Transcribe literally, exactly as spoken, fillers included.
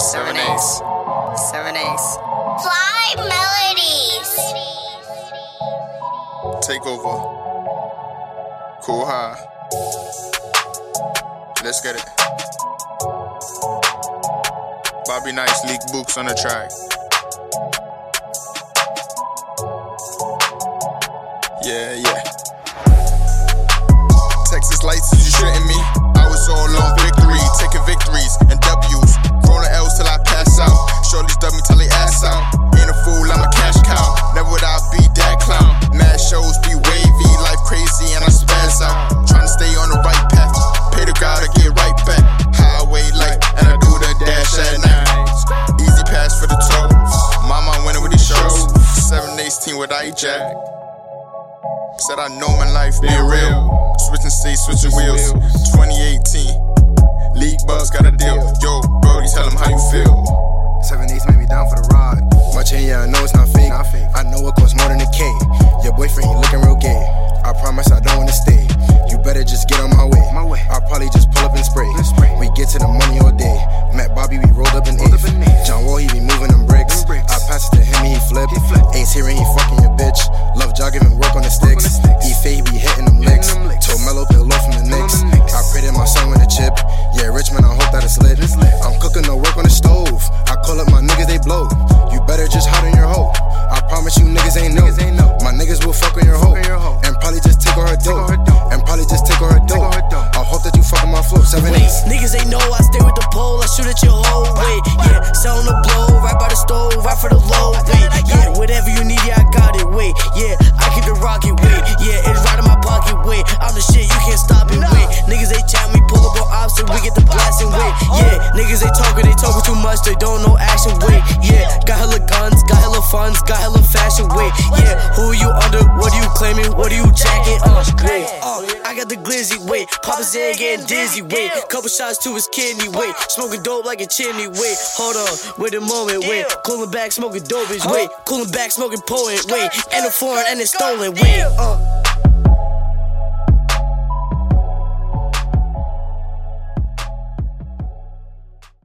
Seven Ace. Seven Ace. Fly Melodies. TakeOver. Cool High. Let's get it. Bobby Nice Leekbuxx on the track. Yeah, yeah. Texas lights, you shitting me? I was all on victory, taking victories and W's, rolling L's till I pass out. Shorties dub me till they ass out. Ain't a fool, I'm a cash cow. Never would I be that clown. Mad shows be wavy, life crazy, and I spaz out. Trying to stay on the right path, pay the God to get right back. Highway light, and I do the dash at night. Easy pass for the toe. Mama winning with these shows. seven Ace team with I J A C. Said I know my life be real. Switching seats, switching wheels. twenty eighteen, Leekbuxx got a deal. Yo, Brody, tell him how you feel. seven Ace made me down for the ride. My chain, yeah, I know it's not fake. I know it costs more than a K. Your boyfriend, you looking real gay. I promise I don't wanna stay. You better just get on my way. I'll probably just pull up and spray. We get to the money all day. Matt Bobby, we rolled up in eighth. John Wall, he be moving them bricks. I pass it to him, he flip. Ace here and he fucking your bitch. Love jogging and work on the sticks. E-Fay be hitting them licks. Told Mello peel off from the Knicks. I prayed in my son with a chip. Yeah, Richmond, I hope that it's lit. I'm cooking the work on the stove. I call up my niggas, they blow. You better just hide in your hoe. I promise you niggas ain't know. My niggas will fuck on your hoe. And probably just take on her dope. And probably just take on her dope. I hope that you fuck on my flow. Seven Wait, eight. Niggas ain't know I stay with the pole. I shoot at your whole way. Yeah, sound the blow. Right by the stove. Right for the low. Wait, yeah, whatever you need, yeah, I got it. Wait, yeah, I keep the rocket. Wait, yeah, it's right in my pocket. Wait, I'm the shit, you can't stop it. Wait, niggas they chat me, pull up on opposite. We get the blast and wait. Yeah, niggas they talking, they talking too much. They don't know action. Wait, yeah, got hella guns, got hella funds, got hella fashion. Wait, yeah, who you under? What are you claiming? What are you jacking? Uh, wait, uh, I got the glizzy. Wait, Papa's head getting dizzy. Wait, couple shots to his kidney. Wait, smoking dope like a chimney. Wait, hold on, wait a moment. Wait, cooling back, smoking dope. Wait, cooling back, smoking poet. Wait, and a foreign and it's stolen. Wait, uh.